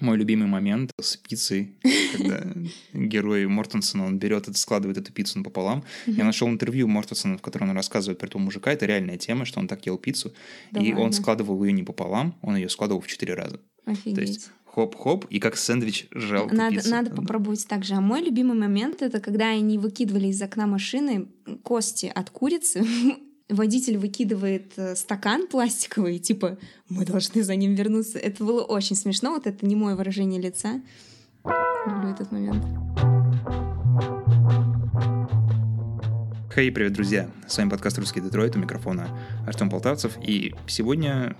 Мой любимый момент с пиццей, когда герой Мортенсена, он берет и складывает эту пиццу напополам. Я нашел интервью Мортенсена, в котором он рассказывает про этого мужика. Это реальная тема, что он так ел пиццу. Да, и он складывал ее не пополам, он ее складывал в 4 раза. Офигеть. То есть хоп-хоп, и как сэндвич жал пиццу. Надо попробовать так же. А мой любимый момент — это когда они выкидывали из окна машины кости от курицы. Водитель выкидывает стакан пластиковый, типа, мы должны за ним вернуться. Это было очень смешно, вот это немое выражение лица. Люблю этот момент. Хей, привет, друзья! С вами подкаст «Русский Детройт», у микрофона Артём Полтавцев. И сегодня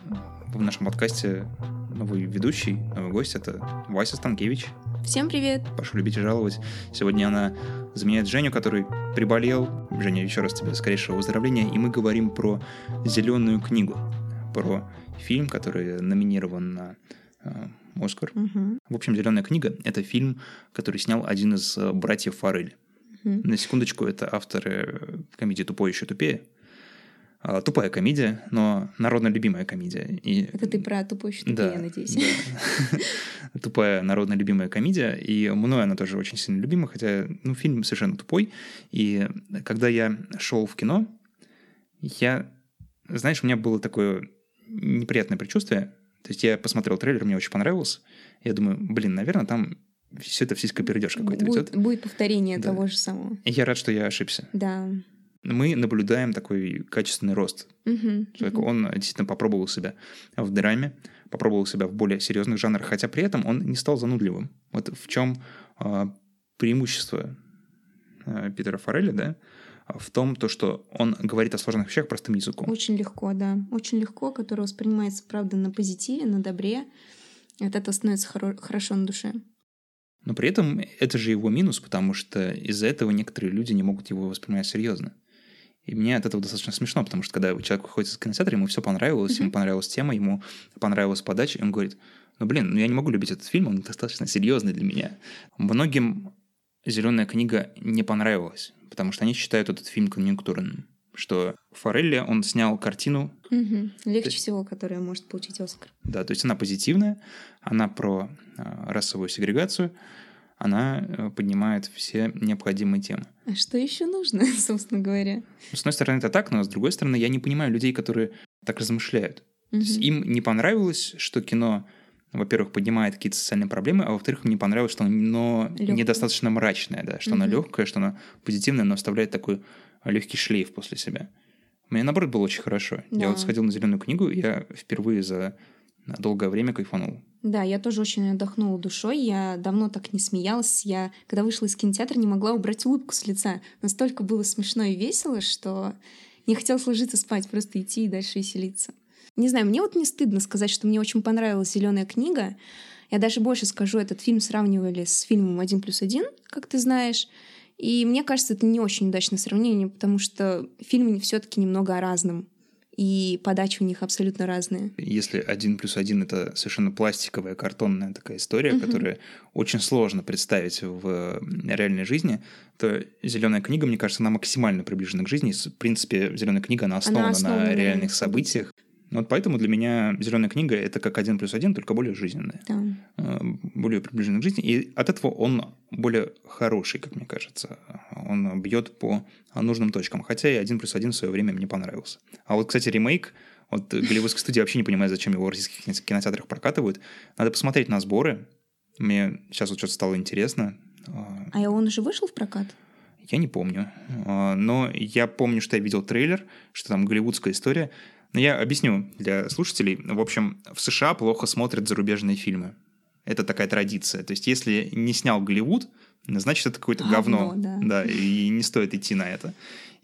в нашем подкасте новый ведущий, новый гость — это Вася Станкевич. Всем привет! Прошу любить и жаловать. Сегодня она заменяет Женю, который приболел. Женя, еще раз тебе скорейшего выздоровления. И мы говорим про «Зелёную книгу», про фильм, который номинирован на «Оскар». Угу. В общем, «Зелёная книга» — это фильм, который снял один из братьев Фаррелли. Угу. На секундочку, это авторы комедии «Тупой еще тупее». Тупая комедия, но народно любимая комедия. И... Это ты про «Тупой еще тупее», да, я надеюсь. Да. Тупая народно любимая комедия, и мной она тоже очень сильно любима, хотя фильм совершенно тупой. И когда я шел в кино, у меня было такое неприятное предчувствие. То есть я посмотрел трейлер, мне очень понравился. Я думаю, наверное, там все это сиськопердёж какой-то ведет. Будет повторение того же самого. И я рад, что я ошибся. Да. Мы наблюдаем такой качественный рост. Человек, он действительно попробовал себя в драме, попробовал себя в более серьезных жанрах, хотя при этом он не стал занудливым. Вот в чем преимущество Питера Фаррелли, да? В том, что он говорит о сложных вещах простым языком. Очень легко, да. Очень легко, которое воспринимается, правда, на позитиве, на добре. От этого становится хорошо на душе. Но при этом это же его минус, потому что из-за этого некоторые люди не могут его воспринимать серьезно. И мне от этого достаточно смешно, потому что когда человек выходит из кинотеатра, ему все понравилось, ему понравилась тема, ему понравилась подача, и он говорит, я не могу любить этот фильм, он достаточно серьезный для меня. Многим «Зеленая книга» не понравилась, потому что они считают этот фильм конъюнктурным, что Фаррелли, он снял картину... Легче всего, которая может получить «Оскар». Да, то есть она позитивная, она про расовую сегрегацию, она поднимает все необходимые темы. А что еще нужно, собственно говоря? С одной стороны, это так, но с другой стороны, я не понимаю людей, которые так размышляют. То есть им не понравилось, что кино, во-первых, поднимает какие-то социальные проблемы, а во-вторых, им не понравилось, что оно недостаточно мрачное, да, что оно легкое, что оно позитивное, но оставляет такой легкий шлейф после себя. Мне, наоборот, было очень хорошо. Да. Я сходил на «Зеленую книгу», и я впервые за долгое время кайфанул. Да, я тоже очень отдохнула душой. Я давно так не смеялась. Я, когда вышла из кинотеатра, не могла убрать улыбку с лица. Настолько было смешно и весело, что не хотелось ложиться спать, просто идти и дальше веселиться. Не знаю, мне не стыдно сказать, что мне очень понравилась «Зеленая книга». Я даже больше скажу, этот фильм сравнивали с фильмом «Один плюс один», как ты знаешь. И мне кажется, это не очень удачное сравнение, потому что фильмы все-таки немного о разном, и подачи у них абсолютно разные. Если «Один плюс один» — это совершенно пластиковая, картонная такая история, которую очень сложно представить в реальной жизни, то «Зеленая книга», мне кажется, она максимально приближена к жизни. В принципе, «Зеленая книга» она основана на реальных событиях. Вот поэтому для меня «Зеленая книга» — это как «Один плюс один», только более жизненная, да, более приближенная к жизни. И от этого он более хороший, как мне кажется. Он бьет по нужным точкам. Хотя и «Один плюс один» в свое время мне понравился. А кстати, ремейк от Голливудской студии, вообще не понимаю, зачем его в российских кинотеатрах прокатывают. Надо посмотреть на сборы. Мне сейчас что-то стало интересно. А он уже вышел в прокат? Я не помню. Но я помню, что я видел трейлер, что там голливудская история. Но я объясню для слушателей. В общем, в США плохо смотрят зарубежные фильмы. Это такая традиция. То есть, если не снял Голливуд, значит, это какое-то говно. Да, и не стоит идти на это.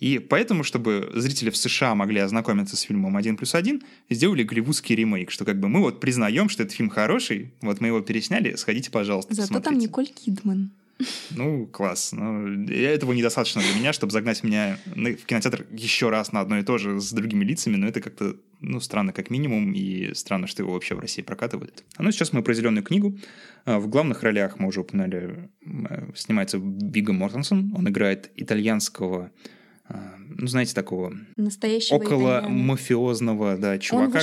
И поэтому, чтобы зрители в США могли ознакомиться с фильмом «Один плюс один», сделали голливудский ремейк, что мы признаем, что этот фильм хороший, мы его пересняли, сходите, пожалуйста, посмотрите. Зато там Николь Кидман. Класс. Этого недостаточно для меня, чтобы загнать меня в кинотеатр еще раз на одно и то же с другими лицами, но это как-то, странно как минимум, и странно, что его вообще в России прокатывают. Сейчас мы про «Зеленую книгу». В главных ролях, мы уже упоминали, снимается Вигго Мортенсен. Он играет итальянского ну, знаете, такого настоящего около итальяна. Мафиозного, да, чувака,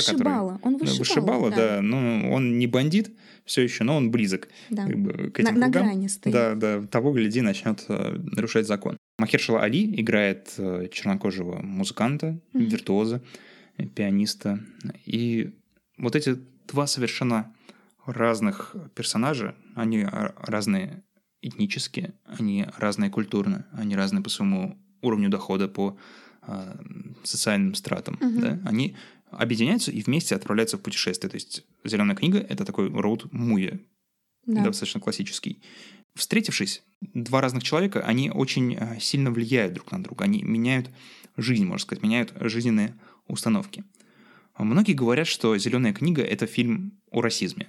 он вышибала, да, но он не бандит все еще, но он близок, да, как бы, к этим кругам. На грани стоит. Да, да, того, гляди, начнет нарушать закон. Махершала Али играет чернокожего музыканта, виртуоза, пианиста. И вот эти два совершенно разных персонажа, они разные этнически, они разные культурно, они разные по своему уровню дохода, по социальным стратам. Да? Они объединяются и вместе отправляются в путешествие. То есть «Зелёная книга» — это такой роуд-муви, да, достаточно классический. Встретившись, два разных человека, они очень сильно влияют друг на друга. Они меняют жизнь, можно сказать, меняют жизненные установки. Многие говорят, что «Зелёная книга» — это фильм о расизме.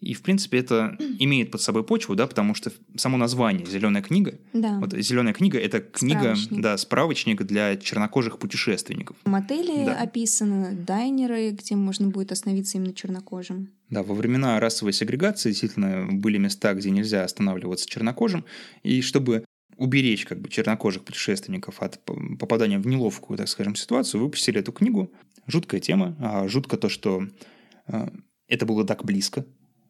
И, в принципе, это имеет под собой почву, да, потому что само название «Зелёная книга», да, вот «Зелёная книга» — это книга, справочник, да, справочник для чернокожих путешественников. Мотели, да, описаны, дайнеры, где можно будет остановиться именно чернокожим. Да, во времена расовой сегрегации действительно были места, где нельзя останавливаться чернокожим, и чтобы уберечь как бы чернокожих путешественников от попадания в неловкую, так скажем, ситуацию, выпустили эту книгу. Жуткая тема, жутко то, что это было так близко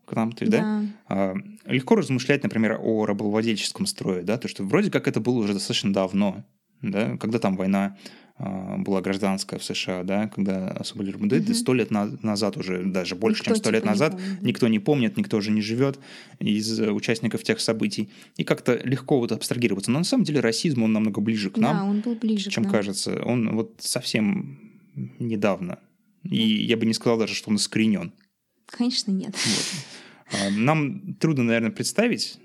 к нам, то есть, да? Легко размышлять, например, о рабовладельческом строе, да, то, что вроде как это было уже достаточно давно, да, когда там война была гражданская в США, да, когда освободили рабов, 100 лет назад уже, даже больше, никто чем 100 лет назад, никто не помнит, никто уже не живет из участников тех событий, и как-то легко вот абстрагироваться, но на самом деле расизм, он намного ближе к нам, да, он был ближе чем к нам, кажется, он вот совсем недавно, и я бы не сказал даже, что он искоренен. Конечно, нет. Вот. Нам трудно, наверное, представить,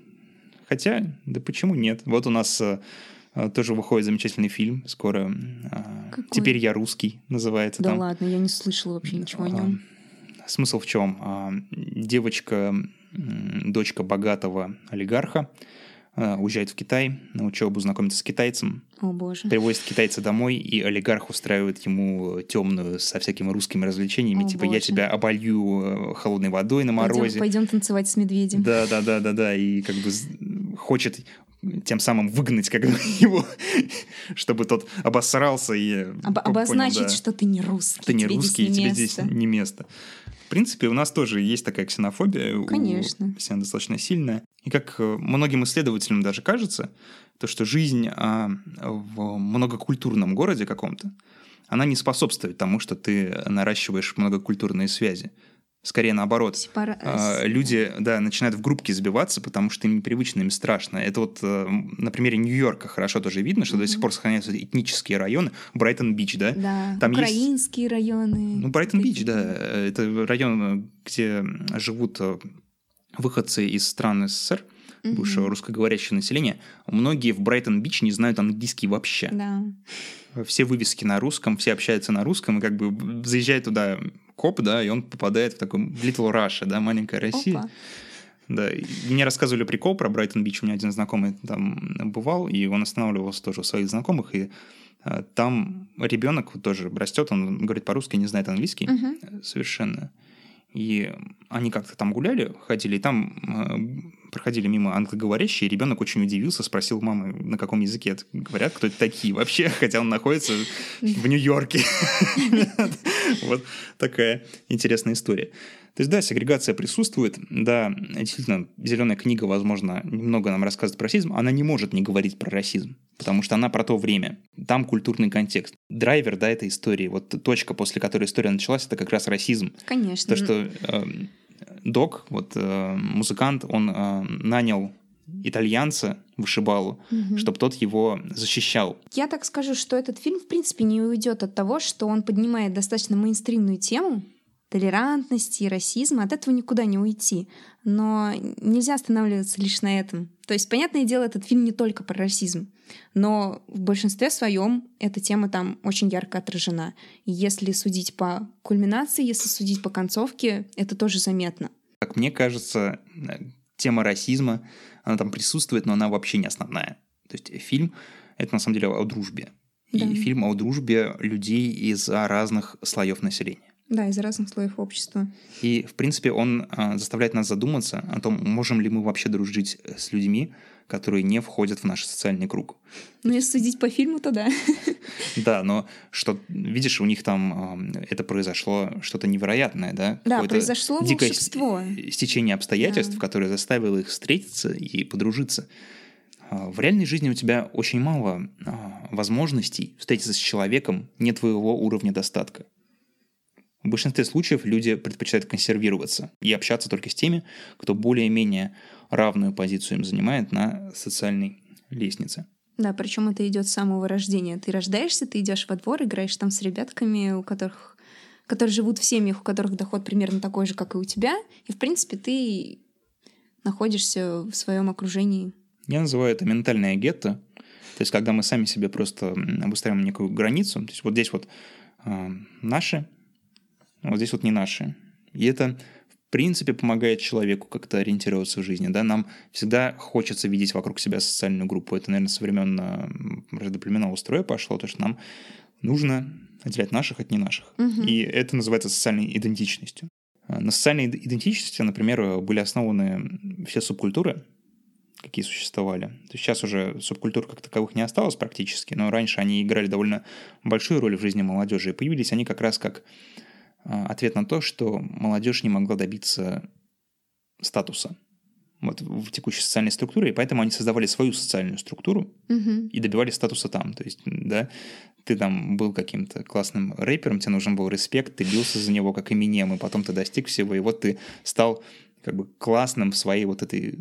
хотя, да почему нет? Вот у нас тоже выходит замечательный фильм скоро. Какой? «Теперь я русский» называется. Да там. Ладно, я не слышала вообще ничего о нем. Смысл в чем? Девочка, дочка богатого олигарха, уезжает в Китай на учебу, знакомится с китайцем. О, боже. Привозит китайца домой, и олигарх устраивает ему темную со всякими русскими развлечениями. О, типа, боже, я тебя оболью холодной водой на морозе. Пойдем танцевать с медведем. Да. И как бы хочет тем самым выгнать как бы его, чтобы тот обосрался и... Обозначить, понял, да, что ты не русский. Ты не русский, и тебе здесь не место. В принципе, у нас тоже есть такая ксенофобия. Конечно. Она достаточно сильная. И как многим исследователям даже кажется, то, что жизнь в многокультурном городе каком-то, она не способствует тому, что ты наращиваешь многокультурные связи. Скорее наоборот. Люди, да, начинают в группки сбиваться, потому что им непривычно, им страшно. Это вот на примере Нью-Йорка хорошо тоже видно, что до сих пор сохраняются этнические районы. Брайтон-Бич, да? Да, там украинские есть... районы. Ну, Брайтон-Бич, да. Это район, где живут выходцы из стран СССР, бывшего русскоговорящего населения. Многие в Брайтон-Бич не знают английский вообще. Да. Все вывески на русском, все общаются на русском, и как бы заезжает туда коп, да, и он попадает в такой Little Russia, да, маленькая Россия. Опа. Да, и мне рассказывали прикол про Брайтон-Бич, у меня один знакомый там бывал, и он останавливался тоже у своих знакомых, и там ребенок вот тоже растет, он говорит по-русски, не знает английский совершенно. И они как-то там гуляли, ходили, и там проходили мимо англоговорящие, и ребенок очень удивился, спросил мамы, на каком языке говорят, кто это такие вообще, хотя он находится в Нью-Йорке. Вот такая интересная история. То есть, да, сегрегация присутствует, да, действительно, «Зелёная книга», возможно, немного нам рассказывает про расизм, она не может не говорить про расизм, потому что она про то время, там культурный контекст. Драйвер, да, этой истории, вот точка, после которой история началась, это как раз расизм. Конечно. То, что Док, вот музыкант, он нанял итальянца, вышибалу, чтобы тот его защищал. Я так скажу, что этот фильм, в принципе, не уйдет от того, что он поднимает достаточно мейнстримную тему толерантности и расизма. От этого никуда не уйти. Но нельзя останавливаться лишь на этом. То есть, понятное дело, этот фильм не только про расизм, но в большинстве своем эта тема там очень ярко отражена. И если судить по кульминации, если судить по концовке, это тоже заметно. Как мне кажется, тема расизма, она там присутствует, но она вообще не основная. То есть фильм — это на самом деле о дружбе. Да. И фильм о дружбе людей из разных слоев населения. Да, из разных слоев общества. И, в принципе, он заставляет нас задуматься о том, можем ли мы вообще дружить с людьми, которые не входят в наш социальный круг. Ну, если судить по фильму, то да. Да, но что, видишь, у них там это произошло что-то невероятное, да? Да, какое-то произошло волшебство. Стечение обстоятельств, да, которое заставило их встретиться и подружиться. В реальной жизни у тебя очень мало возможностей встретиться с человеком не твоего уровня достатка. В большинстве случаев люди предпочитают консервироваться и общаться только с теми, кто более-менее равную позицию им занимает на социальной лестнице. Да, причем это идет с самого рождения. Ты рождаешься, ты идешь во двор, играешь там с ребятками, которые живут в семьях, у которых доход примерно такой же, как и у тебя, и в принципе ты находишься в своем окружении. Я называю это ментальное гетто. То есть когда мы сами себе просто обустраиваем некую границу. То есть вот здесь вот наши, а вот здесь вот не наши. И это, в принципе, помогает человеку как-то ориентироваться в жизни. Да? Нам всегда хочется видеть вокруг себя социальную группу. Это, наверное, со времен родоплеменного строя пошло, то что нам нужно отделять наших от не наших. Угу. И это называется социальной идентичностью. На социальной идентичности, например, были основаны все субкультуры, какие существовали. То есть сейчас уже субкультур как таковых не осталось практически, но раньше они играли довольно большую роль в жизни молодежи, и появились они как раз как ответ на то, что молодежь не могла добиться статуса вот в текущей социальной структуре, и поэтому они создавали свою социальную структуру и добивали статуса там. То есть, да, ты там был каким-то классным рэпером, тебе нужен был респект, ты бился за него как Eminem, и потом ты достиг всего, и вот ты стал как бы классным в своей вот этой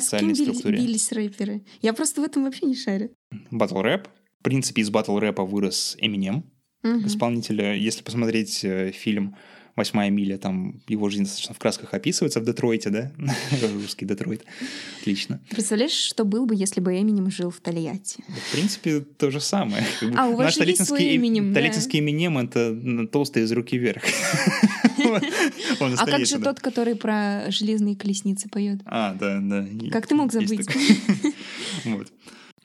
социальной структуре. Ну-ка, с кем бились рэперы? Я просто в этом вообще не шарю. Батл-рэп. В принципе, из батл-рэпа вырос Eminem. Исполнителя. Если посмотреть фильм «Восьмая миля», там его жизнь достаточно в красках описывается в Детройте, да? Русский Детройт. Отлично. Представляешь, что было бы, если бы Эминем жил в Тольятти? В принципе, то же самое. А у вас же есть свой Эминем, да? Тольяттинский Эминем — это толстый из руки вверх. А как же тот, который про железные колесницы поет? А, да. Как ты мог забыть?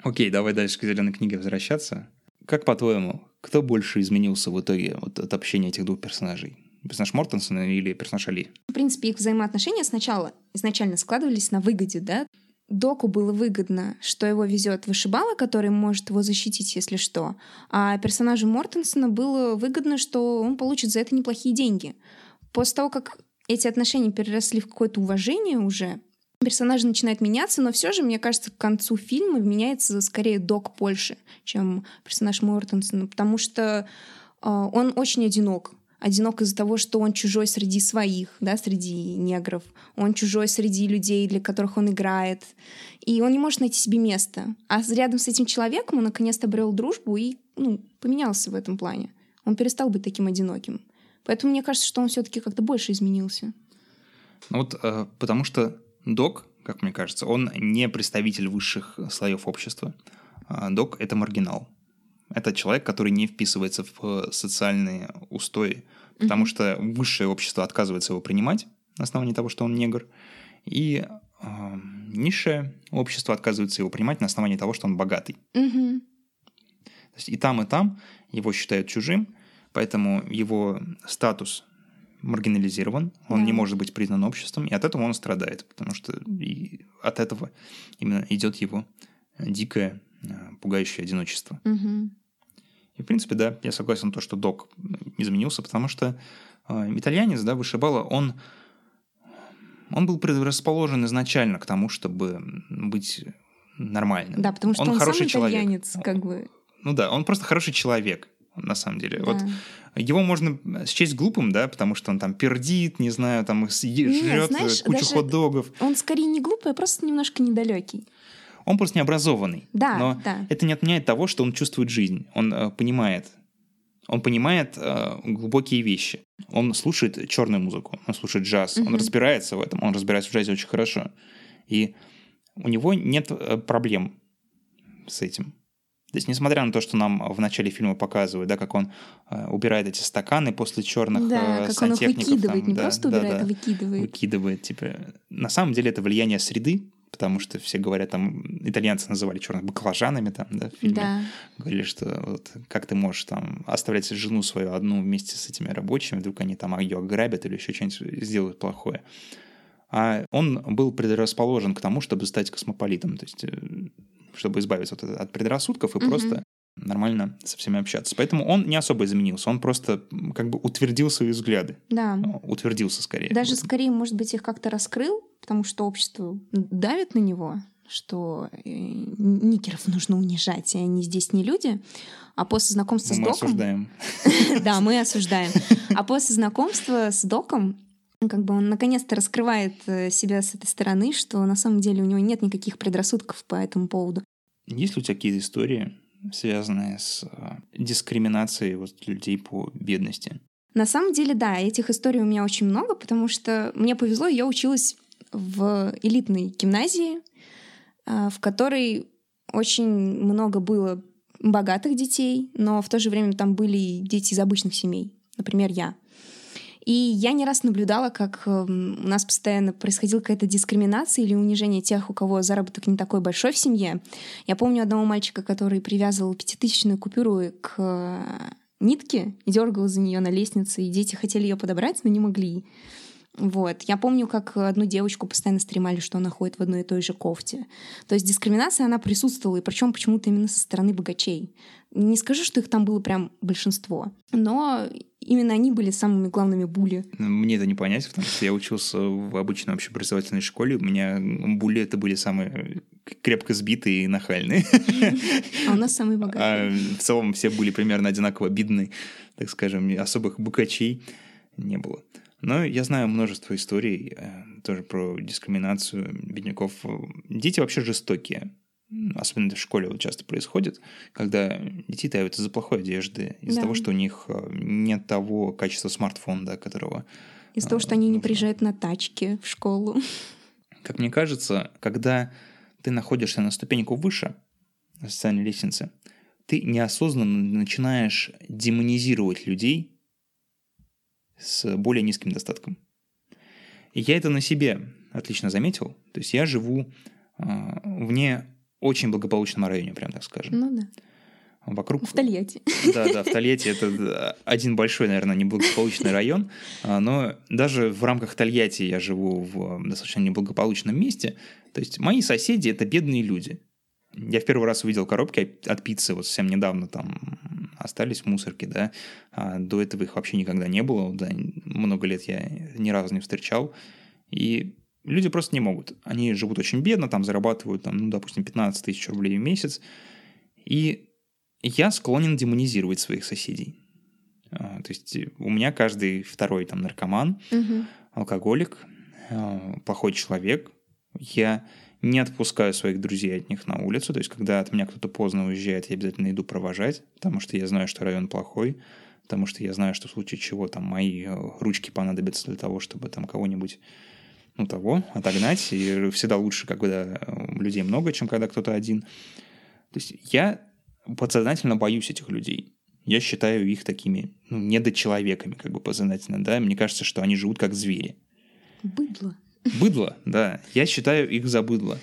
Окей, давай дальше к «Зелёной книге» возвращаться. Как, по-твоему, кто больше изменился в итоге от общения этих двух персонажей? Персонаж Мортенсена или персонаж Али? В принципе, их взаимоотношения сначала изначально складывались на выгоде, да? Доку было выгодно, что его везет вышибала, который может его защитить, если что. А персонажу Мортенсена было выгодно, что он получит за это неплохие деньги. После того, как эти отношения переросли в какое-то уважение уже, персонажи начинают меняться, но все же, мне кажется, к концу фильма меняется скорее Док больше, чем персонаж Мортенсена, потому что он очень одинок. Одинок из-за того, что он чужой среди своих, да, среди негров. Он чужой среди людей, для которых он играет. И он не может найти себе места. А рядом с этим человеком он наконец-то обрел дружбу и поменялся в этом плане. Он перестал быть таким одиноким. Поэтому мне кажется, что он все-таки как-то больше изменился. Потому что Док, как мне кажется, он не представитель высших слоев общества. Док — это маргинал. Это человек, который не вписывается в социальные устои, потому что высшее общество отказывается его принимать на основании того, что он негр, и низшее общество отказывается его принимать на основании того, что он богатый. То есть и там его считают чужим, поэтому его статус маргинализирован, он не может быть признан обществом, и от этого он страдает, потому что от этого именно идет его дикое, пугающее одиночество. И, в принципе, да, я согласен на то, что Док изменился, потому что итальянец, да, вышибала, он был предрасположен изначально к тому, чтобы быть нормальным. Да, потому что он хороший сам итальянец, человек. Он просто хороший человек. На самом деле. Да. Вот его можно счесть глупым, да, потому что он там пердит, не знаю, там жрет кучу хот-догов. Он скорее не глупый, а просто немножко недалекий. Он просто необразованный. Да, но это не отменяет того, что он чувствует жизнь. Он понимает. Он понимает глубокие вещи. Он слушает черную музыку, он слушает джаз, он разбирается в этом, он разбирается в джазе очень хорошо. И у него нет проблем с этим. То есть, несмотря на то, что нам в начале фильма показывают, да, как он убирает эти стаканы после черных сантехников. Да, как он их выкидывает, там, не просто убирает, а выкидывает. Выкидывает, типа. На самом деле это влияние среды, потому что все говорят, там, итальянцы называли черных баклажанами, там, да, в фильме. Да. Говорили, что вот, как ты можешь там оставлять жену свою одну вместе с этими рабочими, вдруг они там ее ограбят или еще что-нибудь сделают плохое. А он был предрасположен к тому, чтобы стать космополитом, то есть чтобы избавиться от предрассудков и просто нормально со всеми общаться. Поэтому он не особо изменился, он просто как бы утвердил свои взгляды. Да. Утвердился скорее. Даже скорее, может быть, их как-то раскрыл, потому что общество давит на него, что никеров нужно унижать, и они здесь не люди. А после знакомства с Доком... Мы осуждаем. Да, мы осуждаем. А после знакомства с Доком как бы он наконец-то раскрывает себя с этой стороны, что на самом деле у него нет никаких предрассудков по этому поводу. Есть ли у тебя какие-то истории, связанные с дискриминацией вот людей по бедности? На самом деле, да, этих историй у меня очень много, потому что мне повезло, я училась в элитной гимназии, в которой очень много было богатых детей, но в то же время там были и дети из обычных семей, например, я. И я не раз наблюдала, как у нас постоянно происходила какая-то дискриминация или унижение тех, у кого заработок не такой большой в семье. Я помню одного мальчика, который привязывал 5-тысячную купюру к нитке и дергал за нее на лестнице, и дети хотели ее подобрать, но не могли. Вот. Я помню, как одну девочку постоянно стремали, что она ходит в одной и той же кофте. То есть дискриминация, она присутствовала, и причем почему-то именно со стороны богачей. Не скажу, что их там было прям большинство, но именно они были самыми главными булли. Мне это не понять, потому что я учился в обычной общеобразовательной школе. У меня булли — это были самые крепко сбитые и нахальные. А у нас самые богатые. В целом все были примерно одинаково бедны, так скажем, особых богачей не было. Но я знаю множество историй тоже про дискриминацию бедняков. Дети вообще жестокие. Особенно это в школе вот часто происходит, когда детей давят из-за плохой одежды, из-за того, что у них нет того качества смартфона, да, которого... Из-за того, что они не приезжают на тачке в школу. Как мне кажется, когда ты находишься на ступеньку выше на социальной лестнице, ты неосознанно начинаешь демонизировать людей с более низким достатком. И я это на себе отлично заметил. То есть я живу в не очень благополучном районе, прям так скажем. Ну да. Вокруг... В Тольятти. Да, в Тольятти это один большой, наверное, неблагополучный район. Но даже в рамках Тольятти я живу в достаточно неблагополучном месте. То есть мои соседи — это бедные люди. Я в первый раз увидел коробки от пиццы вот совсем недавно, там остались в мусорке, да. А до этого их вообще никогда не было, да. Много лет я ни разу не встречал. И люди просто не могут. Они живут очень бедно, там зарабатывают, там, допустим, 15 тысяч рублей в месяц. И я склонен демонизировать своих соседей. То есть у меня каждый второй там наркоман, алкоголик, плохой человек. Я не отпускаю своих друзей от них на улицу. То есть, когда от меня кто-то поздно уезжает, я обязательно иду провожать, потому что я знаю, что район плохой, потому что я знаю, что в случае чего там мои ручки понадобятся для того, чтобы там кого-нибудь, ну, того, отогнать. И всегда лучше, когда людей много, чем когда кто-то один. То есть, я подсознательно боюсь этих людей. Я считаю их такими, ну, недочеловеками, как бы подсознательно, да. Мне кажется, что они живут как звери. Быдло. Быдло, да. Я считаю их за быдло.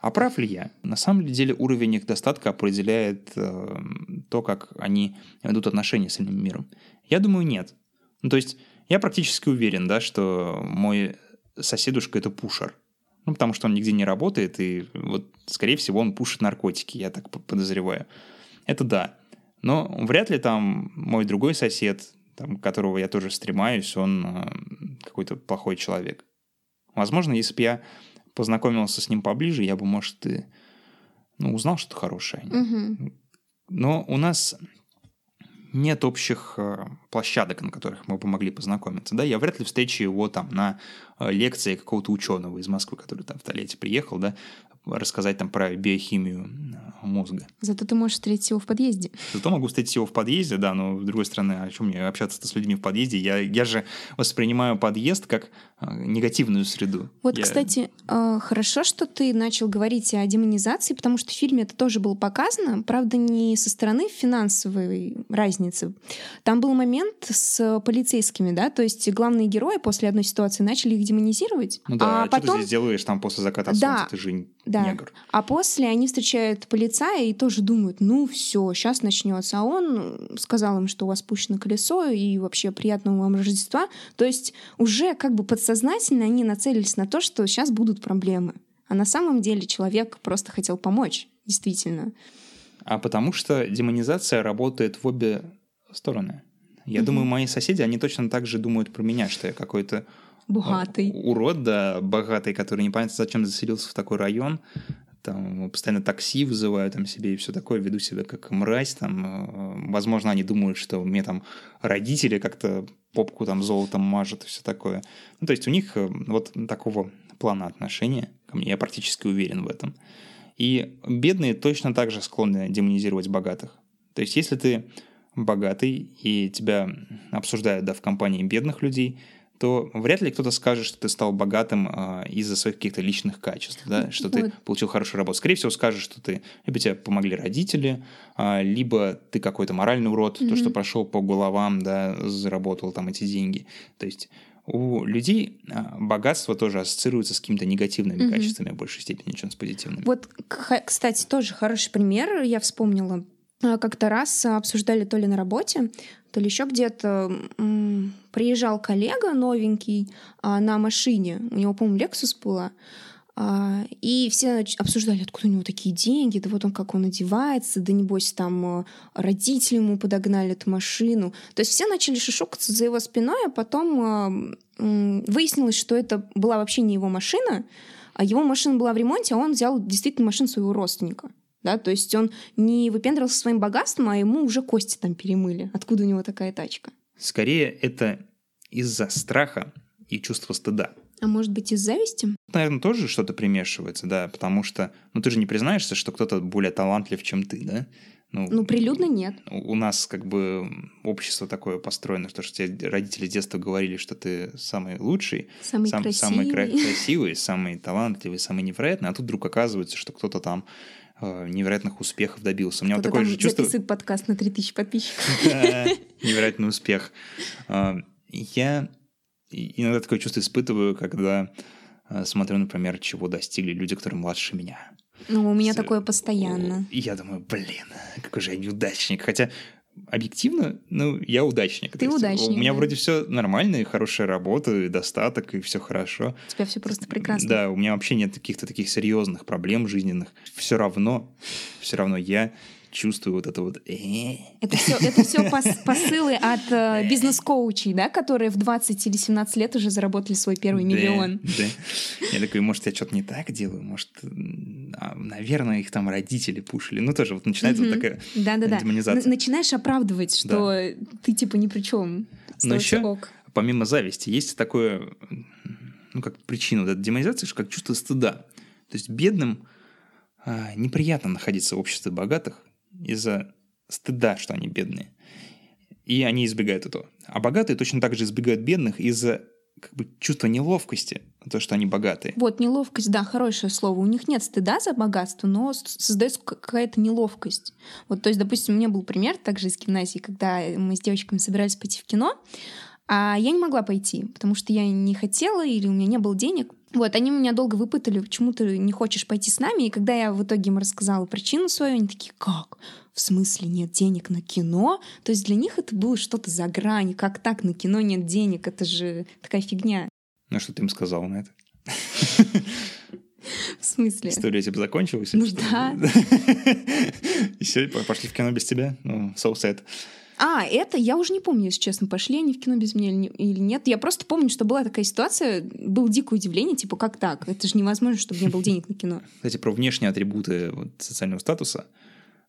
А прав ли я? На самом деле уровень их достатка определяет то, как они ведут отношения с этим миром. Я думаю, нет. Ну, то есть я практически уверен, да, что мой соседушка – это пушер. Ну, потому что он нигде не работает, и вот, скорее всего, он пушит наркотики, я так подозреваю. Это да. Но вряд ли там мой другой сосед, там, которого я тоже стремаюсь, он какой-то плохой человек. Возможно, если бы я познакомился с ним поближе, я бы, может, и, ну, узнал что-то хорошее. Но у нас нет общих площадок, на которых мы бы могли познакомиться. Да? Я вряд ли встречу его там на лекции какого-то ученого из Москвы, который там в Тольятти приехал, да? рассказать там про биохимию мозга. Зато ты можешь встретить его в подъезде. Зато могу встретить его в подъезде, да, но, с другой стороны, о чем мне общаться-то с людьми в подъезде? Я же воспринимаю подъезд как негативную среду. Вот, кстати, хорошо, что ты начал говорить о демонизации, потому что в фильме это тоже было показано, правда, не со стороны финансовой разницы. Там был момент с полицейскими, да, то есть главные герои после одной ситуации начали их демонизировать. Ну да, а что ты здесь делаешь там после заката солнца, ты же негр. А после они встречают полицая и тоже думают, ну все, сейчас начнется. А он сказал им, что у вас пущено колесо и вообще приятного вам Рождества. То есть уже как бы подсознательно они нацелились на то, что сейчас будут проблемы. А на самом деле человек просто хотел помочь, действительно. А потому что демонизация работает в обе стороны. Я думаю, мои соседи, они точно так же думают про меня, что я какой-то богатый урод, да, богатый, который непонятно зачем заселился в такой район. Там постоянно такси вызываю там себе и все такое, веду себя как мразь. Там, возможно, они думают, что мне там родители как-то попку там золотом мажут и все такое. Ну, то есть у них вот такого плана отношения ко мне, я практически уверен в этом. И бедные точно так же склонны демонизировать богатых. То есть если ты богатый и тебя обсуждают, да, в компании бедных людей, то вряд ли кто-то скажет, что ты стал богатым из-за своих каких-то личных качеств, да, что ты получил хорошую работу. Скорее всего, скажут, что ты либо тебе помогли родители, либо ты какой-то моральный урод, то, что прошел по головам, да, заработал там эти деньги. То есть у людей богатство тоже ассоциируется с какими-то негативными качествами в большей степени, чем с позитивными. Вот, кстати, тоже хороший пример. Я вспомнила, как-то раз обсуждали то ли на работе, то ли еще где-то. Приезжал коллега новенький на машине. У него, по-моему, Lexus была. И все обсуждали, откуда у него такие деньги, да вот он, как он одевается, да небось там родители ему подогнали эту машину. То есть все начали шушукаться за его спиной, а потом выяснилось, что это была вообще не его машина, а его машина была в ремонте, а он взял действительно машину своего родственника. Да, то есть он не выпендривался своим богатством, а ему уже кости там перемыли. Откуда у него такая тачка? Скорее, это из-за страха и чувства стыда. А может быть, из зависти? Наверное, тоже что-то примешивается, да, потому что, ну, ты же не признаешься, что кто-то более талантлив, чем ты, да? Ну, прилюдно нет. У нас как бы общество такое построено, что тебе родители с детства говорили, что ты самый лучший, самый красивый, самый талантливый, самый невероятный, а тут вдруг оказывается, что кто-то там невероятных успехов добился. У меня вот такое же чувство. Записывает подкаст на 3000 подписчиков. Невероятный успех. Я иногда такое чувство испытываю, когда смотрю, например, чего достигли люди, которые младше меня. Ну, у меня такое постоянно. И я думаю, блин, какой же я неудачник. Хотя объективно, ну, я удачник. Ты удачник. У меня вроде все нормально, и хорошая работа, и достаток, и все хорошо. У тебя все просто прекрасно. Да, у меня вообще нет каких-то таких серьезных проблем жизненных. Все равно я чувствую вот это вот. Это все посылы от бизнес-коучей, да, которые в 20 или 17 лет уже заработали свой первый миллион. Да. Я такой, может, я что-то не так делаю, может, наверное, их там родители пушили. Ну, тоже вот начинается вот такая демонизация. Да-да-да. Начинаешь оправдывать, что ты типа ни при чем. Но еще, помимо зависти, есть такое, ну, как причина демонизации, как чувство стыда. То есть бедным неприятно находиться в обществе богатых, из-за стыда, что они бедные. И они избегают этого. А богатые точно так же избегают бедных из-за как бы чувства неловкости, то, что они богатые. Вот, неловкость, да, хорошее слово. У них нет стыда за богатство, но создается какая-то неловкость. Вот, то есть, допустим, у меня был пример также из гимназии, когда мы с девочками собирались пойти в кино, а я не могла пойти, потому что я не хотела или у меня не было денег. Вот, они меня долго выпытали, почему ты не хочешь пойти с нами. И когда я в итоге им рассказала причину свою, они такие, как? В смысле нет денег на кино? То есть для них это было что-то за грани. Как так, на кино нет денег? Это же такая фигня. Ну, что ты им сказала на это? В смысле? История тебе закончилась? Ну да. И все, пошли в кино без тебя? Ну, so sad. А, это я уже не помню, если честно, пошли они в кино без меня или нет. Я просто помню, что была такая ситуация, было дикое удивление, типа, как так? Это же невозможно, чтобы не было денег на кино. Кстати, про внешние атрибуты вот, социального статуса.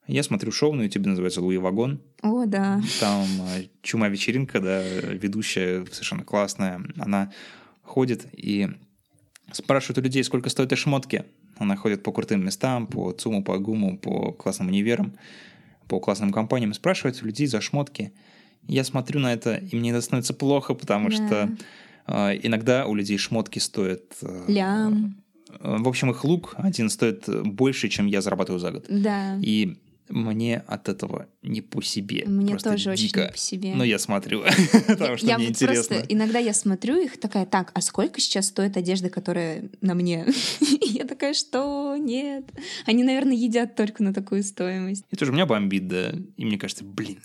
Я смотрю шоу на YouTube, называется «Луи Вагон». О, да. Там чума-вечеринка, да, ведущая совершенно классная. Она ходит и спрашивает у людей, сколько стоят их шмотки. Она ходит по крутым местам, по ЦУМу, по ГУМу, по классным универам, по классным компаниям, спрашивает у людей за шмотки. Я смотрю на это, и мне это становится плохо, потому что иногда у людей шмотки стоят... лям. В общем, их лук один стоит больше, чем я зарабатываю за год. Да. И мне от этого не по себе. Мне просто тоже дико. Очень не по себе. Но я смотрю, потому что мне интересно. Иногда я смотрю их, такая, так, а сколько сейчас стоит одежда, которая на мне? Я такая, что? Нет. Они, наверное, едят только на такую стоимость. Это же меня бомбит, да. И мне кажется, блин,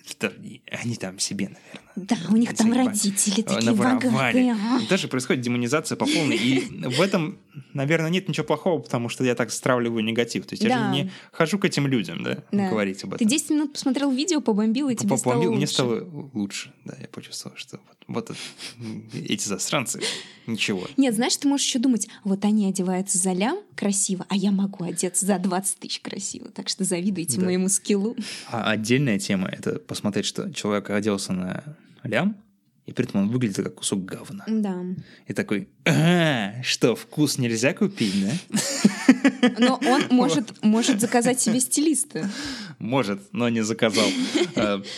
они там себе, наверное. Да, у них там родители такие богатые. Даже происходит демонизация по полной. И в этом, наверное, нет ничего плохого, потому что я так стравливаю негатив. То есть я же не хожу к этим людям, да. Говорить об этом. Ты 10 минут посмотрел видео, побомбил, и тебе стало лучше. Мне стало лучше, да, я почувствовал, что вот эти засранцы, ничего. Нет, знаешь, ты можешь еще думать, вот они одеваются за лям красиво, а я могу одеться за 20 тысяч красиво, так что завидуйте моему скиллу. А отдельная тема — это посмотреть, что человек оделся на лям, и при этом он выглядит как кусок говна. Да. И такой, что, вкус нельзя купить, да? Но он может заказать себе стилиста. Может, но не заказал.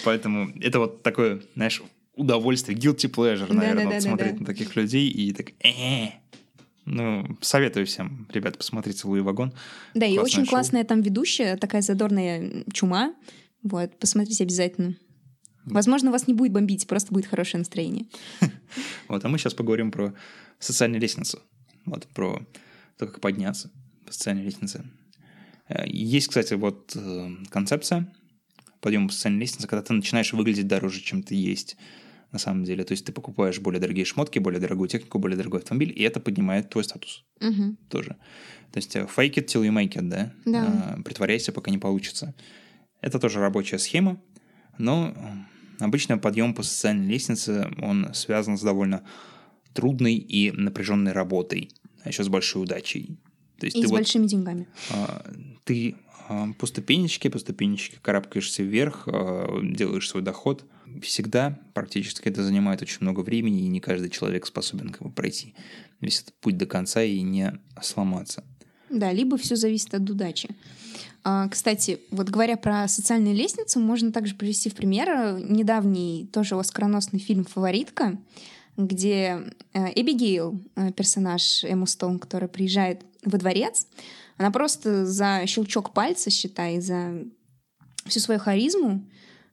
Поэтому это вот такое, знаешь, удовольствие, guilty pleasure, наверное, смотреть на таких людей и так... Ну, советую всем, ребят, посмотрите «Луи Вагон». Да, и очень классная там ведущая, такая задорная чума. Вот, посмотрите обязательно. Возможно, вас не будет бомбить, просто будет хорошее настроение. Вот, а мы сейчас поговорим про социальную лестницу. Вот, про то, как подняться по социальной лестнице. Есть, кстати, вот концепция подъема по социальной лестнице, когда ты начинаешь выглядеть дороже, чем ты есть на самом деле. То есть ты покупаешь более дорогие шмотки, более дорогую технику, более дорогой автомобиль, и это поднимает твой статус тоже. То есть fake it till you make it, да? Да. Притворяйся, пока не получится. Это тоже рабочая схема, но обычно подъем по социальной лестнице, он связан с довольно трудной и напряженной работой, а еще с большой удачей. То есть и ты с большими деньгами. Ты по ступенечке карабкаешься вверх, делаешь свой доход. Всегда практически это занимает очень много времени, и не каждый человек способен как бы пройти весь этот путь до конца и не сломаться. Да, либо все зависит от удачи. Кстати, вот говоря про социальную лестницу, можно также привести в пример недавний тоже оскароносный фильм «Фаворитка», где Эбигейл, персонаж Эммы Стоун, которая приезжает во дворец, она просто за щелчок пальца, считай, за всю свою харизму,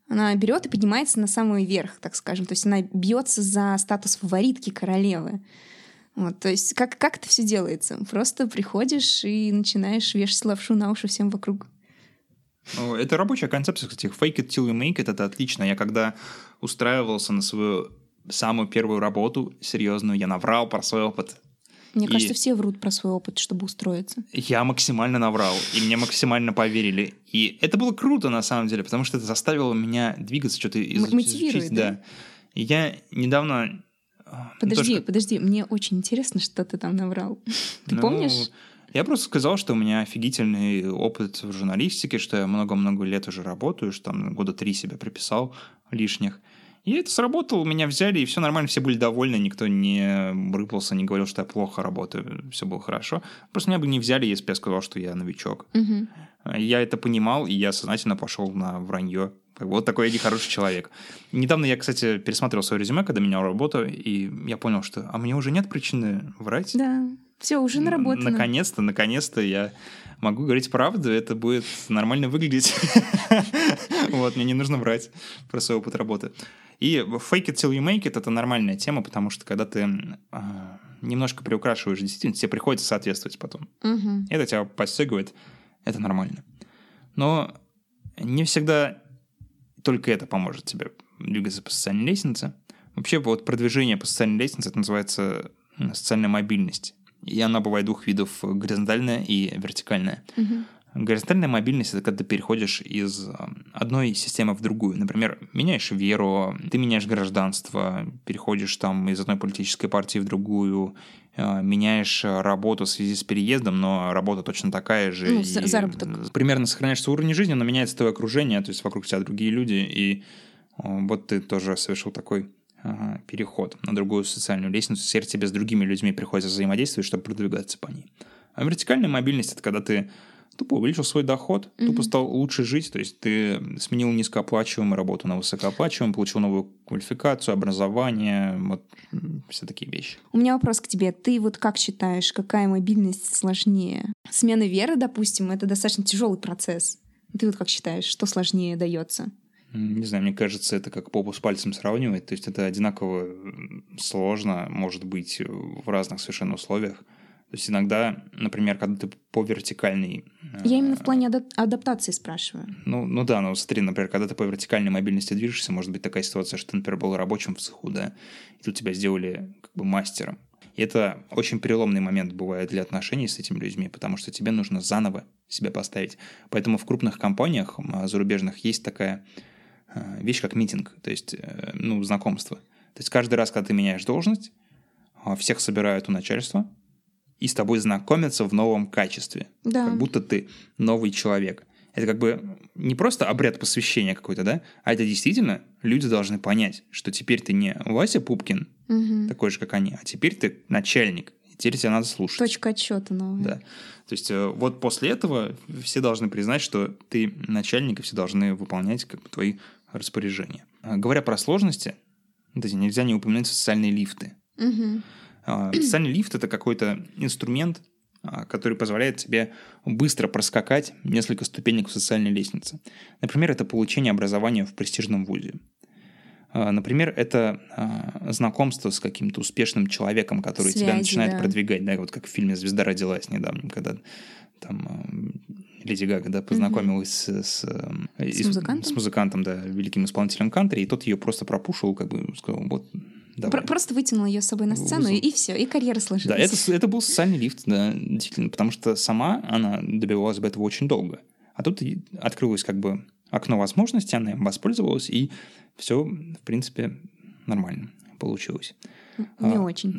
она берет и поднимается на самый верх, так скажем. То есть она бьется за статус фаворитки королевы. Вот, то есть как это все делается? Просто приходишь и начинаешь вешать лапшу на уши всем вокруг. Это рабочая концепция, кстати. Fake it till you make it — это отлично. Я когда устраивался на свою самую первую работу серьезную, я наврал про свой опыт. Мне кажется, все врут про свой опыт, чтобы устроиться. Я максимально наврал, и мне максимально поверили. И это было круто, на самом деле, потому что это заставило меня двигаться, что-то изучить. Мотивирует, да. Я недавно... Подожди, мне очень интересно, что ты там наврал. Ты помнишь? Я просто сказал, что у меня офигительный опыт в журналистике, что я много-много лет уже работаю, что там 3 года себя приписал лишних. И это сработало, меня взяли, и все нормально, все были довольны, никто не рыпался, не говорил, что я плохо работаю, все было хорошо. Просто меня бы не взяли, если бы я сказал, что я новичок. Угу. Я это понимал, и я сознательно пошел на вранье. Вот такой я нехороший человек. Недавно я, кстати, пересмотрел свое резюме, когда менял работу, и я понял, что мне уже нет причины врать. Да, все уже наработано. Наконец-то я могу говорить правду, это будет нормально выглядеть. Вот, мне не нужно врать про свой опыт работы. И fake it till you make it — это нормальная тема, потому что когда ты немножко приукрашиваешь действительность, тебе приходится соответствовать потом. Угу. Это тебя подстегивает, это нормально. Но не всегда только это поможет тебе двигаться по социальной лестнице. Вообще вот продвижение по социальной лестнице — это называется социальная мобильность. И она бывает 2 видов: горизонтальная и вертикальная. Угу. Горизонтальная мобильность — это когда ты переходишь из одной системы в другую. Например, меняешь веру, ты меняешь гражданство, переходишь там из одной политической партии в другую, меняешь работу в связи с переездом, но работа точно такая же. Заработок. Примерно сохраняешь свой уровень жизни, но меняется твое окружение, то есть вокруг тебя другие люди, и вот ты тоже совершил такой переход на другую социальную лестницу. Теперь тебе с другими людьми приходится взаимодействовать, чтобы продвигаться по ней. А вертикальная мобильность – это когда ты тупо увеличил свой доход, тупо стал лучше жить. То есть ты сменил низкооплачиваемую работу на высокооплачиваемую, получил новую квалификацию, образование, вот все такие вещи. У меня вопрос к тебе. Ты вот как считаешь, какая мобильность сложнее? Смена веры, допустим, это достаточно тяжелый процесс. Ты вот как считаешь, что сложнее дается? Не знаю, мне кажется, это как попу с пальцем сравнивать. То есть это одинаково сложно, может быть, в разных совершенно условиях. То есть иногда, например, когда ты по вертикальной... Я именно в плане адаптации спрашиваю. Ну да, но смотри, например, когда ты по вертикальной мобильности движешься, может быть такая ситуация, что ты, например, был рабочим в цеху, да, и тут тебя сделали как бы мастером. И это очень переломный момент бывает для отношений с этими людьми, потому что тебе нужно заново себя поставить. Поэтому в крупных компаниях зарубежных есть такая вещь, как митинг, то есть, знакомство. То есть каждый раз, когда ты меняешь должность, всех собирают у начальства, и с тобой знакомятся в новом качестве. Да. Как будто ты новый человек. Это как бы не просто обряд посвящения какой-то, да? А это действительно люди должны понять, что теперь ты не Вася Пупкин, такой же, как они, а теперь ты начальник. И теперь тебя надо слушать. Точка отсчета новая. Да. То есть вот после этого все должны признать, что ты начальник, и все должны выполнять как бы твои распоряжения. Говоря про сложности, нельзя не упомянуть социальные лифты. Угу. Социальный лифт – это какой-то инструмент, который позволяет тебе быстро проскакать несколько ступенек в социальной лестнице. Например, это получение образования в престижном вузе. Например, это знакомство с каким-то успешным человеком, который тебя начинает продвигать. Да, вот как в фильме «Звезда родилась» недавно, когда там Леди Гага познакомилась с музыкантом, да, великим исполнителем кантри, и тот ее просто пропушил, как бы сказал, вот... Давай. Просто вытянула ее с собой на сцену, и все, и карьера сложилась. Да, это был социальный лифт, да, действительно, потому что сама она добивалась бы этого очень долго. А тут открылось как бы окно возможностей, она им воспользовалась, и все, в принципе, нормально получилось. Не очень.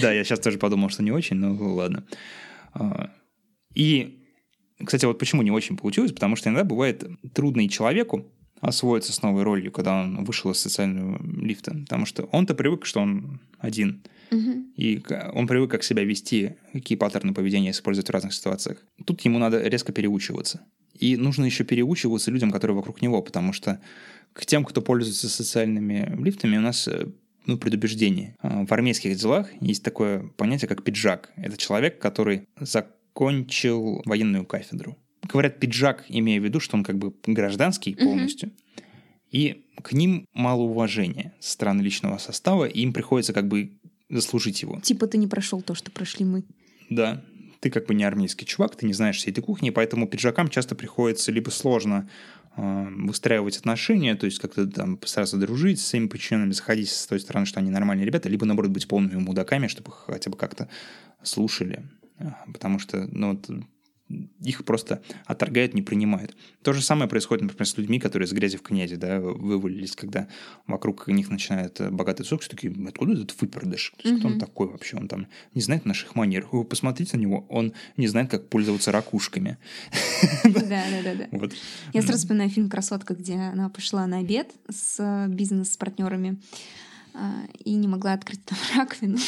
Да, я сейчас тоже подумал, что не очень, но ладно. И, кстати, вот почему не очень получилось, потому что иногда бывает трудно и человеку освоиться с новой ролью, когда он вышел из социального лифта. Потому что он-то привык, что он один. И он привык, как себя вести, какие паттерны поведения использовать в разных ситуациях. Тут ему надо резко переучиваться. И нужно еще переучиваться людям, которые вокруг него, потому что к тем, кто пользуется социальными лифтами, у нас предубеждение. В армейских делах есть такое понятие, как пиджак. Это человек, который закончил военную кафедру. Говорят пиджак, имея в виду, что он как бы гражданский полностью. И к ним мало уважения со стороны личного состава, и им приходится как бы заслужить его. Типа ты не прошел то, что прошли мы. Да, ты как бы не армейский чувак, ты не знаешь всей этой кухни, поэтому пиджакам часто приходится либо сложно выстраивать отношения, то есть как-то там сразу дружить с своими подчиненными, заходить с той стороны, что они нормальные ребята, либо наоборот быть полными мудаками, чтобы их хотя бы как-то слушали. Потому что, их просто отторгают, не принимают. То же самое происходит, например, с людьми, которые с грязи в князи, да, вывалились, когда вокруг них начинает богатый сок, все такие, откуда этот выпердыш? Кто он такой вообще? Он там не знает наших манер. Вы посмотрите на него, он не знает, как пользоваться ракушками. Да. Я сразу вспоминаю фильм «Красотка», где она пошла на обед с бизнес-партнерами и не могла открыть там раковину.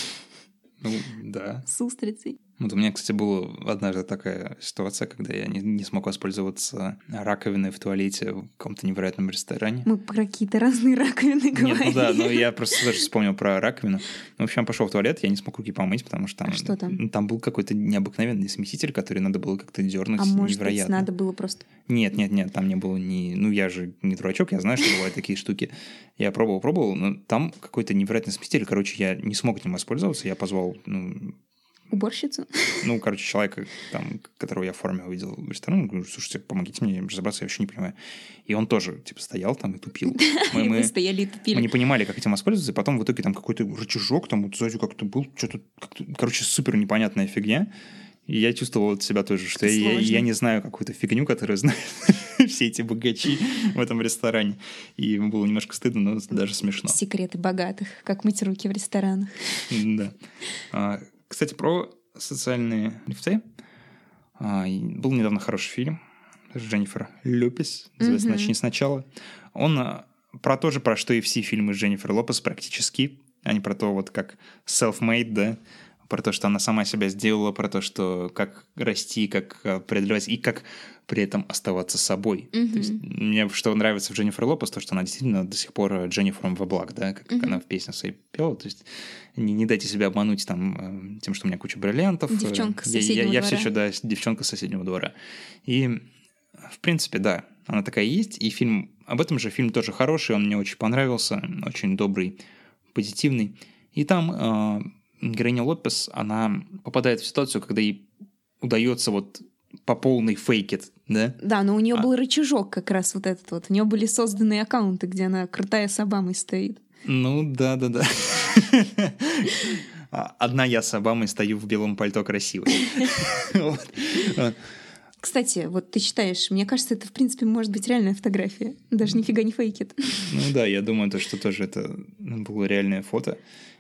Да. С устрицей. Вот у меня, кстати, была однажды такая ситуация, когда я не смог воспользоваться раковиной в туалете в каком-то невероятном ресторане. Мы про какие-то разные раковины говорили. Я просто даже вспомнил про раковину. В общем, я пошел в туалет, я не смог руки помыть, потому что там был какой-то необыкновенный смеситель, который надо было как-то дернуть невероятно. А может быть, надо было просто... Нет, там не было ни... я же не дурачок, я знаю, что бывают такие штуки. Я пробовал, но там какой-то невероятный смеситель. Короче, я не смог этим воспользоваться, я позвал... Уборщицу? Человека, которого я в форме увидел в ресторане, говорю, слушайте, помогите мне разобраться, я вообще не понимаю. И он тоже, стоял там и тупил. Мы стояли и тупили. Мы не понимали, как этим воспользоваться, и потом в итоге там какой-то рычажок, сзади как-то был, что-то, супер непонятная фигня. И я чувствовал от себя тоже, что я не знаю какую-то фигню, которую знают все эти богачи в этом ресторане. И было немножко стыдно, но даже смешно. Секреты богатых, как мыть руки в ресторанах. Да. Кстати, про социальные лифты. Был недавно хороший фильм с Дженнифер Лопес, называется «Начни сначала». Он про то же, про что и все фильмы с Дженнифер Лопес практически, а не про то, как self-made, да, про то, что она сама себя сделала, про то, что как расти, как преодолевать и как при этом оставаться собой. Mm-hmm. То есть мне что нравится в Дженнифер Лопес, то, что она действительно до сих пор Дженнифером во благ, да, как mm-hmm. она в песне своей пела. То есть не дайте себя обмануть там, тем, что у меня куча бриллиантов. Девчонка с соседнего двора. Я все еще, да, девчонка с соседнего двора. И, в принципе, да, она такая есть. И фильм об этом же, фильм тоже хороший, он мне очень понравился, очень добрый, позитивный. И там... Героиня Лопес, она попадает в ситуацию, когда ей удается вот по полной фейкет, да? Да, но у нее был рычажок как раз вот этот вот. У нее были созданы аккаунты, где она крутая с Обамой стоит. Ну, да-да-да. Одна я с Обамой стою в белом пальто красивой. Кстати, вот ты считаешь, мне кажется, это, в принципе, может быть реальная фотография. Даже нифига не фейкит. Ну да, я думаю, что тоже это было реальное фото.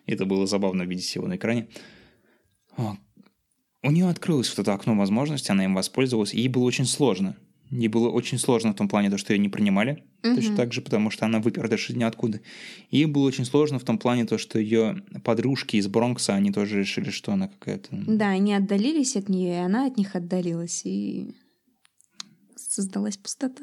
Это было забавно видеть его на экране. У нее открылось вот это окно возможностей, она им воспользовалась, и ей было очень сложно. Ей было очень сложно в том плане, что ее не принимали. Mm-hmm. Точно так же, потому что она выперта ниоткуда. И ей было очень сложно в том плане, что ее подружки из Бронкса, они тоже решили, что она какая-то... Да, они отдалились от нее, и она от них отдалилась, и создалась пустота.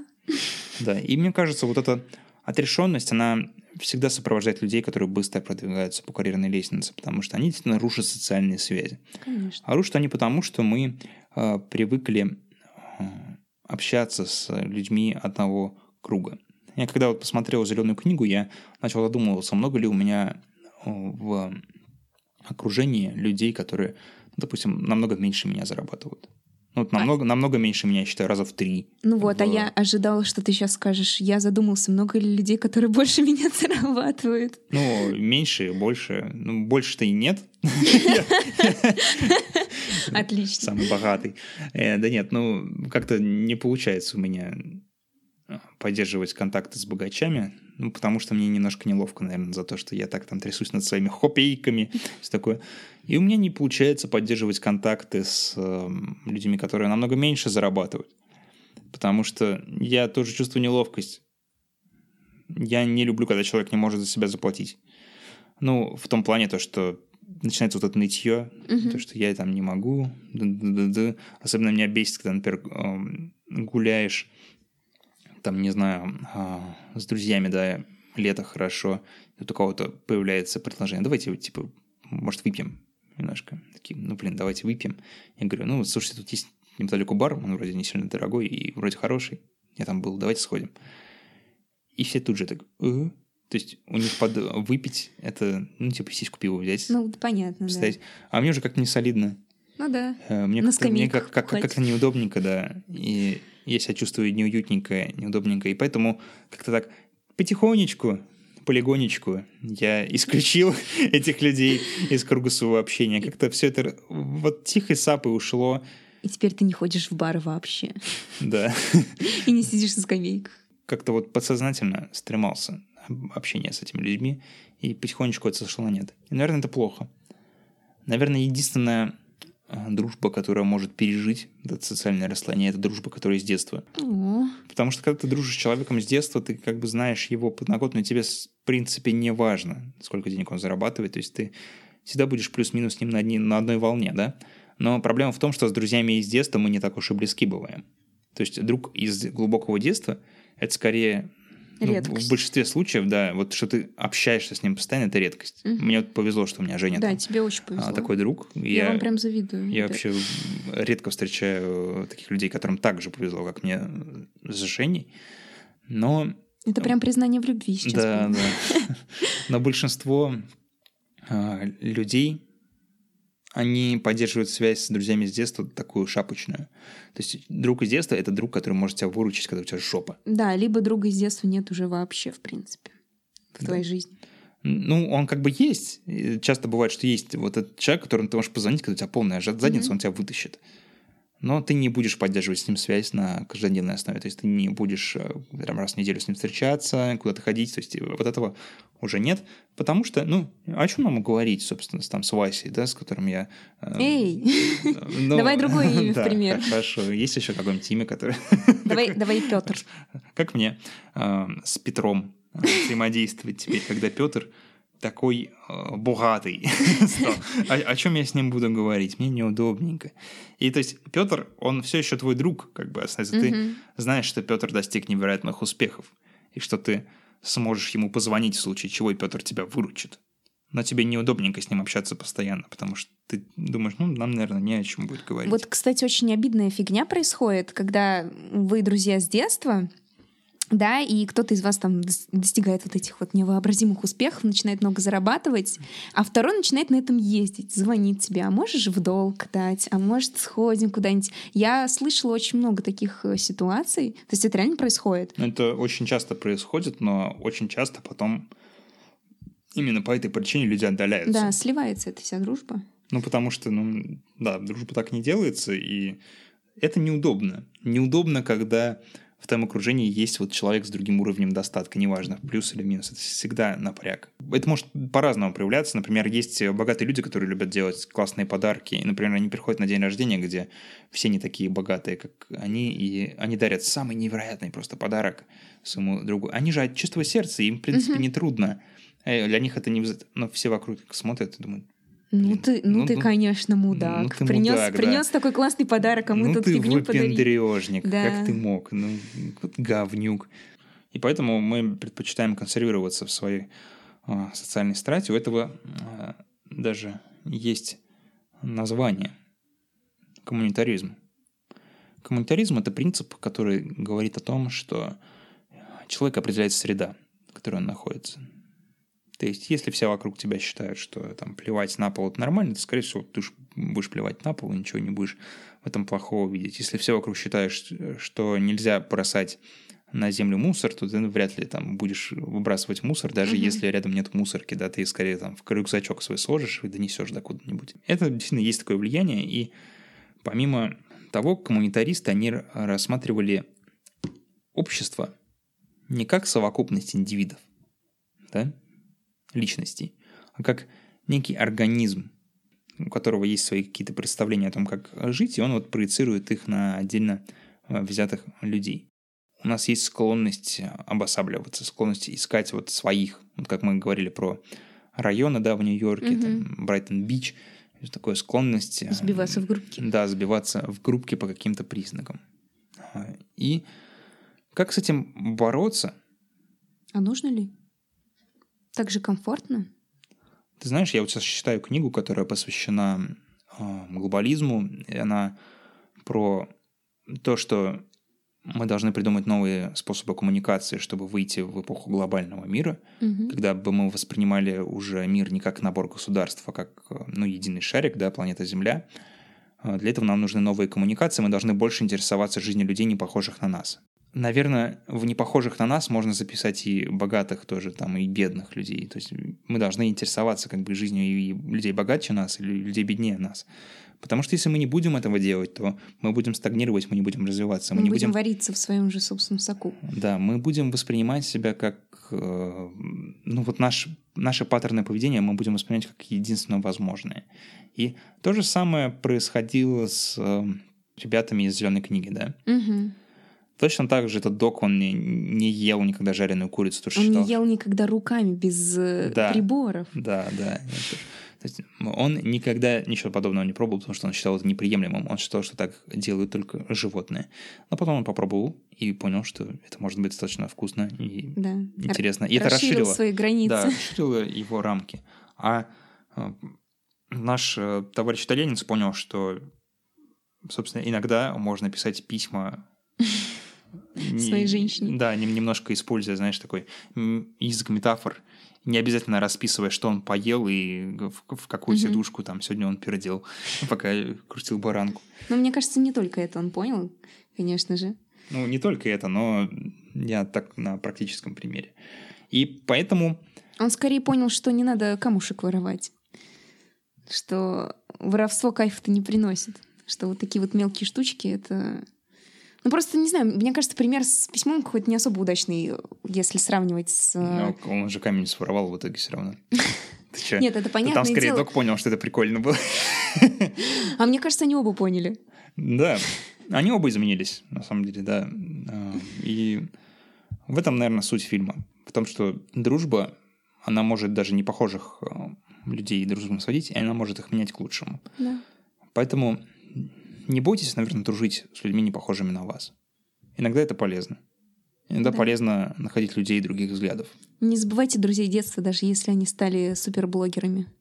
Да, и мне кажется, вот эта отрешенность, она всегда сопровождает людей, которые быстро продвигаются по карьерной лестнице, потому что они действительно рушат социальные связи. Конечно. А рушат они потому, что мы привыкли... общаться с людьми одного круга. Я когда вот посмотрел «Зелёную книгу», я начал задумываться, много ли у меня в окружении людей, которые, допустим, намного меньше меня зарабатывают. Ну, вот намного меньше меня, я считаю, раза в 3. Ну вот, а я ожидала, что ты сейчас скажешь. Я задумался, много ли людей, которые больше меня зарабатывают? Ну, меньше, больше. Ну, больше-то и нет. Отлично. Самый богатый. Да нет, ну, как-то не получается у меня поддерживать контакты с богачами, ну, потому что мне немножко неловко, наверное, за то, что я так там трясусь над своими хопейками, все такое. И у меня не получается поддерживать контакты с людьми, которые намного меньше зарабатывают, потому что я тоже чувствую неловкость. Я не люблю, когда человек не может за себя заплатить. Ну, в том плане то, что начинается вот это нытье, uh-huh. то, что я там не могу. Особенно меня бесит, когда, например, гуляешь там, не знаю, с друзьями, да, лето хорошо, тут у кого-то появляется предложение, давайте, типа, может, выпьем немножко. Такие, ну, блин, давайте выпьем. Я говорю, ну, слушайте, тут есть неподалеку бар, он вроде не сильно дорогой и вроде хороший, я там был, давайте сходим. И все тут же так, то есть у них выпить, это, ну, типа, сиську пива взять. Ну, понятно, да. А мне уже как-то не солидно. Ну, да. Мне как-то неудобненько, да, и... Я себя чувствую неуютненько, неудобненько. И поэтому как-то так потихонечку, полигонечку я исключил этих людей из круга своего общения. Как-то все это вот тихой сапой ушло. И теперь ты не ходишь в бар вообще. Да. И не сидишь на скамейках. Как-то вот подсознательно стремался общение с этими людьми. И потихонечку это сошло на нет. И, наверное, это плохо. Наверное, единственное... Дружба, которая может пережить это социальное расслоение, это дружба, которая с детства. Потому что когда ты дружишь с человеком с детства, ты как бы знаешь его подноготную, тебе в принципе не важно, сколько денег он зарабатывает, то есть ты всегда будешь плюс-минус с ним на одной волне, да? Но проблема в том, что с друзьями из детства мы не так уж и близки бываем. То есть друг из глубокого детства — это скорее... Ну, в большинстве случаев, да, вот что ты общаешься с ним постоянно, это редкость. Угу. Мне вот повезло, что у меня Женя да, там, тебе очень повезло. Такой друг. Я вам прям завидую. Я вообще редко встречаю таких людей, которым так же повезло, как мне с Женей. Но... Это прям признание в любви сейчас. Да, да. Но большинство людей, они поддерживают связь с друзьями с детства такую шапочную. То есть друг из детства — это друг, который может тебя выручить, когда у тебя жопа. Да, либо друга из детства нет уже вообще, в принципе, в твоей жизни. Ну, он как бы есть. Часто бывает, что есть вот этот человек, которому ты можешь позвонить, когда у тебя полная задница, mm-hmm. он тебя вытащит. Но ты не будешь поддерживать с ним связь на каждодневной основе. То есть ты не будешь прям раз в неделю с ним встречаться, куда-то ходить. То есть вот этого уже нет. Потому что, ну, о чем нам говорить, собственно, там с Васей, да, с которым я... Давай другое имя, в пример. Хорошо. Есть еще какое-нибудь имя, которое... Давай Петр. Как мне с Петром взаимодействовать теперь, когда Петр такой богатый. О чем я с ним буду говорить? Мне неудобненько. И то есть Петр, он все еще твой друг, как бы, если ты знаешь, что Петр достиг невероятных успехов, и что ты сможешь ему позвонить в случае чего, и Петр тебя выручит. Но тебе неудобненько с ним общаться постоянно, потому что ты думаешь, ну, нам, наверное, не о чем будет говорить. Вот, кстати, очень обидная фигня происходит, когда вы друзья с детства, да, и кто-то из вас там достигает вот этих вот невообразимых успехов, начинает много зарабатывать, а второй начинает на этом ездить, звонит тебе, а можешь в долг дать, а может сходим куда-нибудь. Я слышала очень много таких ситуаций, то есть это реально происходит. Это очень часто происходит, но очень часто потом именно по этой причине люди отдаляются. Да, сливается эта вся дружба. Ну, потому что, ну, да, дружба так не делается, и это неудобно. Неудобно, когда в твоем окружении есть вот человек с другим уровнем достатка, неважно, плюс или минус, это всегда напряг. Это может по-разному проявляться. Например, есть богатые люди, которые любят делать классные подарки. И, например, они приходят на день рождения, где все не такие богатые, как они, и они дарят самый невероятный просто подарок своему другу. Они же от чистого сердца, им, в принципе, нетрудно. Для них это не... Но все вокруг смотрят и думают... Ну ты, конечно, мудак. Ну, ты принёс такой классный подарок, а мы тут фигню подарили. Ну ты выпендрёжник, да. Как ты мог? Ну, говнюк. И поэтому мы предпочитаем консервироваться в своей социальной страте. У этого даже есть название. Коммунитаризм. Коммунитаризм – это принцип, который говорит о том, что человек определяет среда, в которой он находится. То есть, если все вокруг тебя считают, что там плевать на пол – это нормально, то, скорее всего, ты будешь плевать на пол и ничего не будешь в этом плохого видеть. Если все вокруг считают, что нельзя бросать на землю мусор, то ты вряд ли там будешь выбрасывать мусор, даже если рядом нет мусорки, да, ты скорее там в рюкзачок свой сложишь и донесешь до куда-нибудь. Это действительно есть такое влияние, и помимо того, коммунитаристы, они рассматривали общество не как совокупность индивидов, да, личностей, а как некий организм, у которого есть свои какие-то представления о том, как жить, и он вот проецирует их на отдельно взятых людей. У нас есть склонность обосабливаться, склонность искать вот своих. Вот как мы говорили про районы, да, в Нью-Йорке, там, Брайтон-Бич, такая склонность... Сбиваться в группки. Да, сбиваться в группки по каким-то признакам. И как с этим бороться? А нужно ли? Так же комфортно? Ты знаешь, я вот сейчас читаю книгу, которая посвящена глобализму. И она про то, что мы должны придумать новые способы коммуникации, чтобы выйти в эпоху глобального мира, когда бы мы воспринимали уже мир не как набор государств, а как, ну, единый шарик, да, планета Земля. Для этого нам нужны новые коммуникации. Мы должны больше интересоваться жизнью людей, не похожих на нас. Наверное, в непохожих на нас можно записать и богатых тоже, там, и бедных людей. То есть мы должны интересоваться как бы жизнью и людей богаче нас, и людей беднее нас. Потому что если мы не будем этого делать, то мы будем стагнировать, мы не будем развиваться. Мы не будем вариться в своем же собственном соку. Да, мы будем воспринимать себя как... Ну вот наше паттерное поведение мы будем воспринимать как единственно возможное. И то же самое происходило с ребятами из «Зелёной книги», да? Точно так же этот док, он не ел никогда жареную курицу. Он не ел никогда руками без приборов. Да. То есть он никогда ничего подобного не пробовал, потому что он считал это неприемлемым. Он считал, что так делают только животные. Но потом он попробовал и понял, что это может быть достаточно вкусно и интересно. И это расширило свои границы. Да, расширило его рамки. А наш товарищ итальянец понял, что, собственно, иногда можно писать письма... своей женщине. Да, немножко используя, знаешь, такой язык метафор, не обязательно расписывая, что он поел и в какую сидушку там сегодня он пердел, пока крутил баранку. Но мне кажется, не только это он понял, конечно же. Ну, не только это, но я так на практическом примере. И поэтому... Он скорее понял, что не надо камушек воровать, что воровство кайфа-то не приносит, что вот такие вот мелкие штучки — это... Ну, просто, не знаю, мне кажется, пример с письмом какой-то не особо удачный, если сравнивать с... Но он же камень своровал в итоге все равно. Ты че? Нет, это понятное дело. Там скорее док понял, что это прикольно было. А мне кажется, они оба поняли. Да, они оба изменились, на самом деле, да. И в этом, наверное, суть фильма. В том, что дружба, она может даже непохожих людей дружбом сводить, и она может их менять к лучшему. Да. Поэтому не бойтесь, наверное, дружить с людьми, не похожими на вас. Иногда это полезно. Иногда полезно находить людей других взглядов. Не забывайте друзей детства, даже если они стали суперблогерами.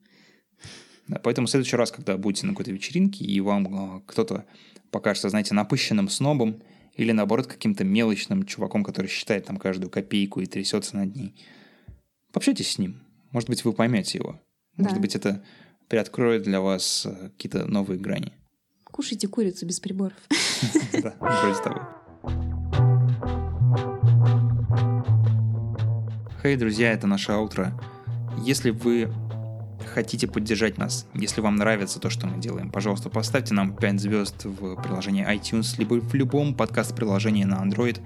Да, поэтому в следующий раз, когда будете на какой-то вечеринке, и вам кто-то покажется, знаете, напыщенным снобом, или, наоборот, каким-то мелочным чуваком, который считает там каждую копейку и трясется над ней, пообщайтесь с ним. Может быть, вы поймете его. Может быть, это приоткроет для вас какие-то новые грани. Кушайте курицу без приборов. Да, вроде того. Хей, друзья, это наше аутро. Если вы хотите поддержать нас, если вам нравится то, что мы делаем, пожалуйста, поставьте нам 5 звезд в приложении iTunes, либо в любом подкаст-приложении на Android.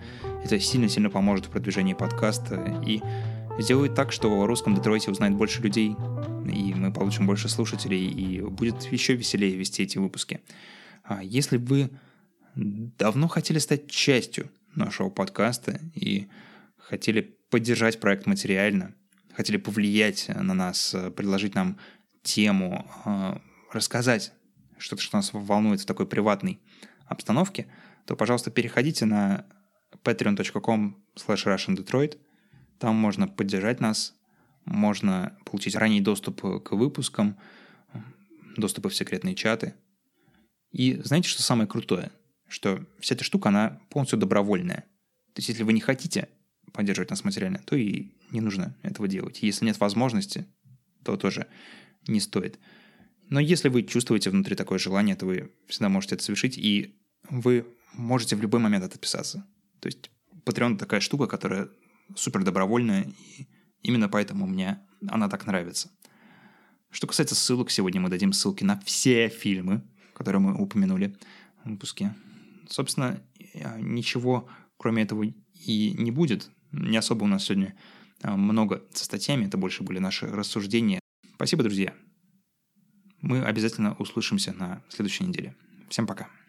Это сильно-сильно поможет в продвижении подкаста и сделает так, что о русском Детройте узнает больше людей, и мы получим больше слушателей, и будет еще веселее вести эти выпуски. А если вы давно хотели стать частью нашего подкаста и хотели поддержать проект материально, хотели повлиять на нас, предложить нам тему, рассказать что-то, что нас волнует в такой приватной обстановке, то, пожалуйста, переходите на patreon.com/RussianDetroit. Там можно поддержать нас, можно получить ранний доступ к выпускам, доступы в секретные чаты. И знаете, что самое крутое? Что вся эта штука, она полностью добровольная. То есть, если вы не хотите поддерживать нас материально, то и не нужно этого делать. Если нет возможности, то тоже не стоит. Но если вы чувствуете внутри такое желание, то вы всегда можете это совершить, и вы можете в любой момент отписаться. То есть Patreon такая штука, которая супер добровольная, и именно поэтому мне она так нравится. Что касается ссылок, сегодня мы дадим ссылки на все фильмы, которые мы упомянули в выпуске. Собственно, ничего кроме этого и не будет. Не особо у нас сегодня много со статьями. Это больше были наши рассуждения. Спасибо, друзья. Мы обязательно услышимся на следующей неделе. Всем пока.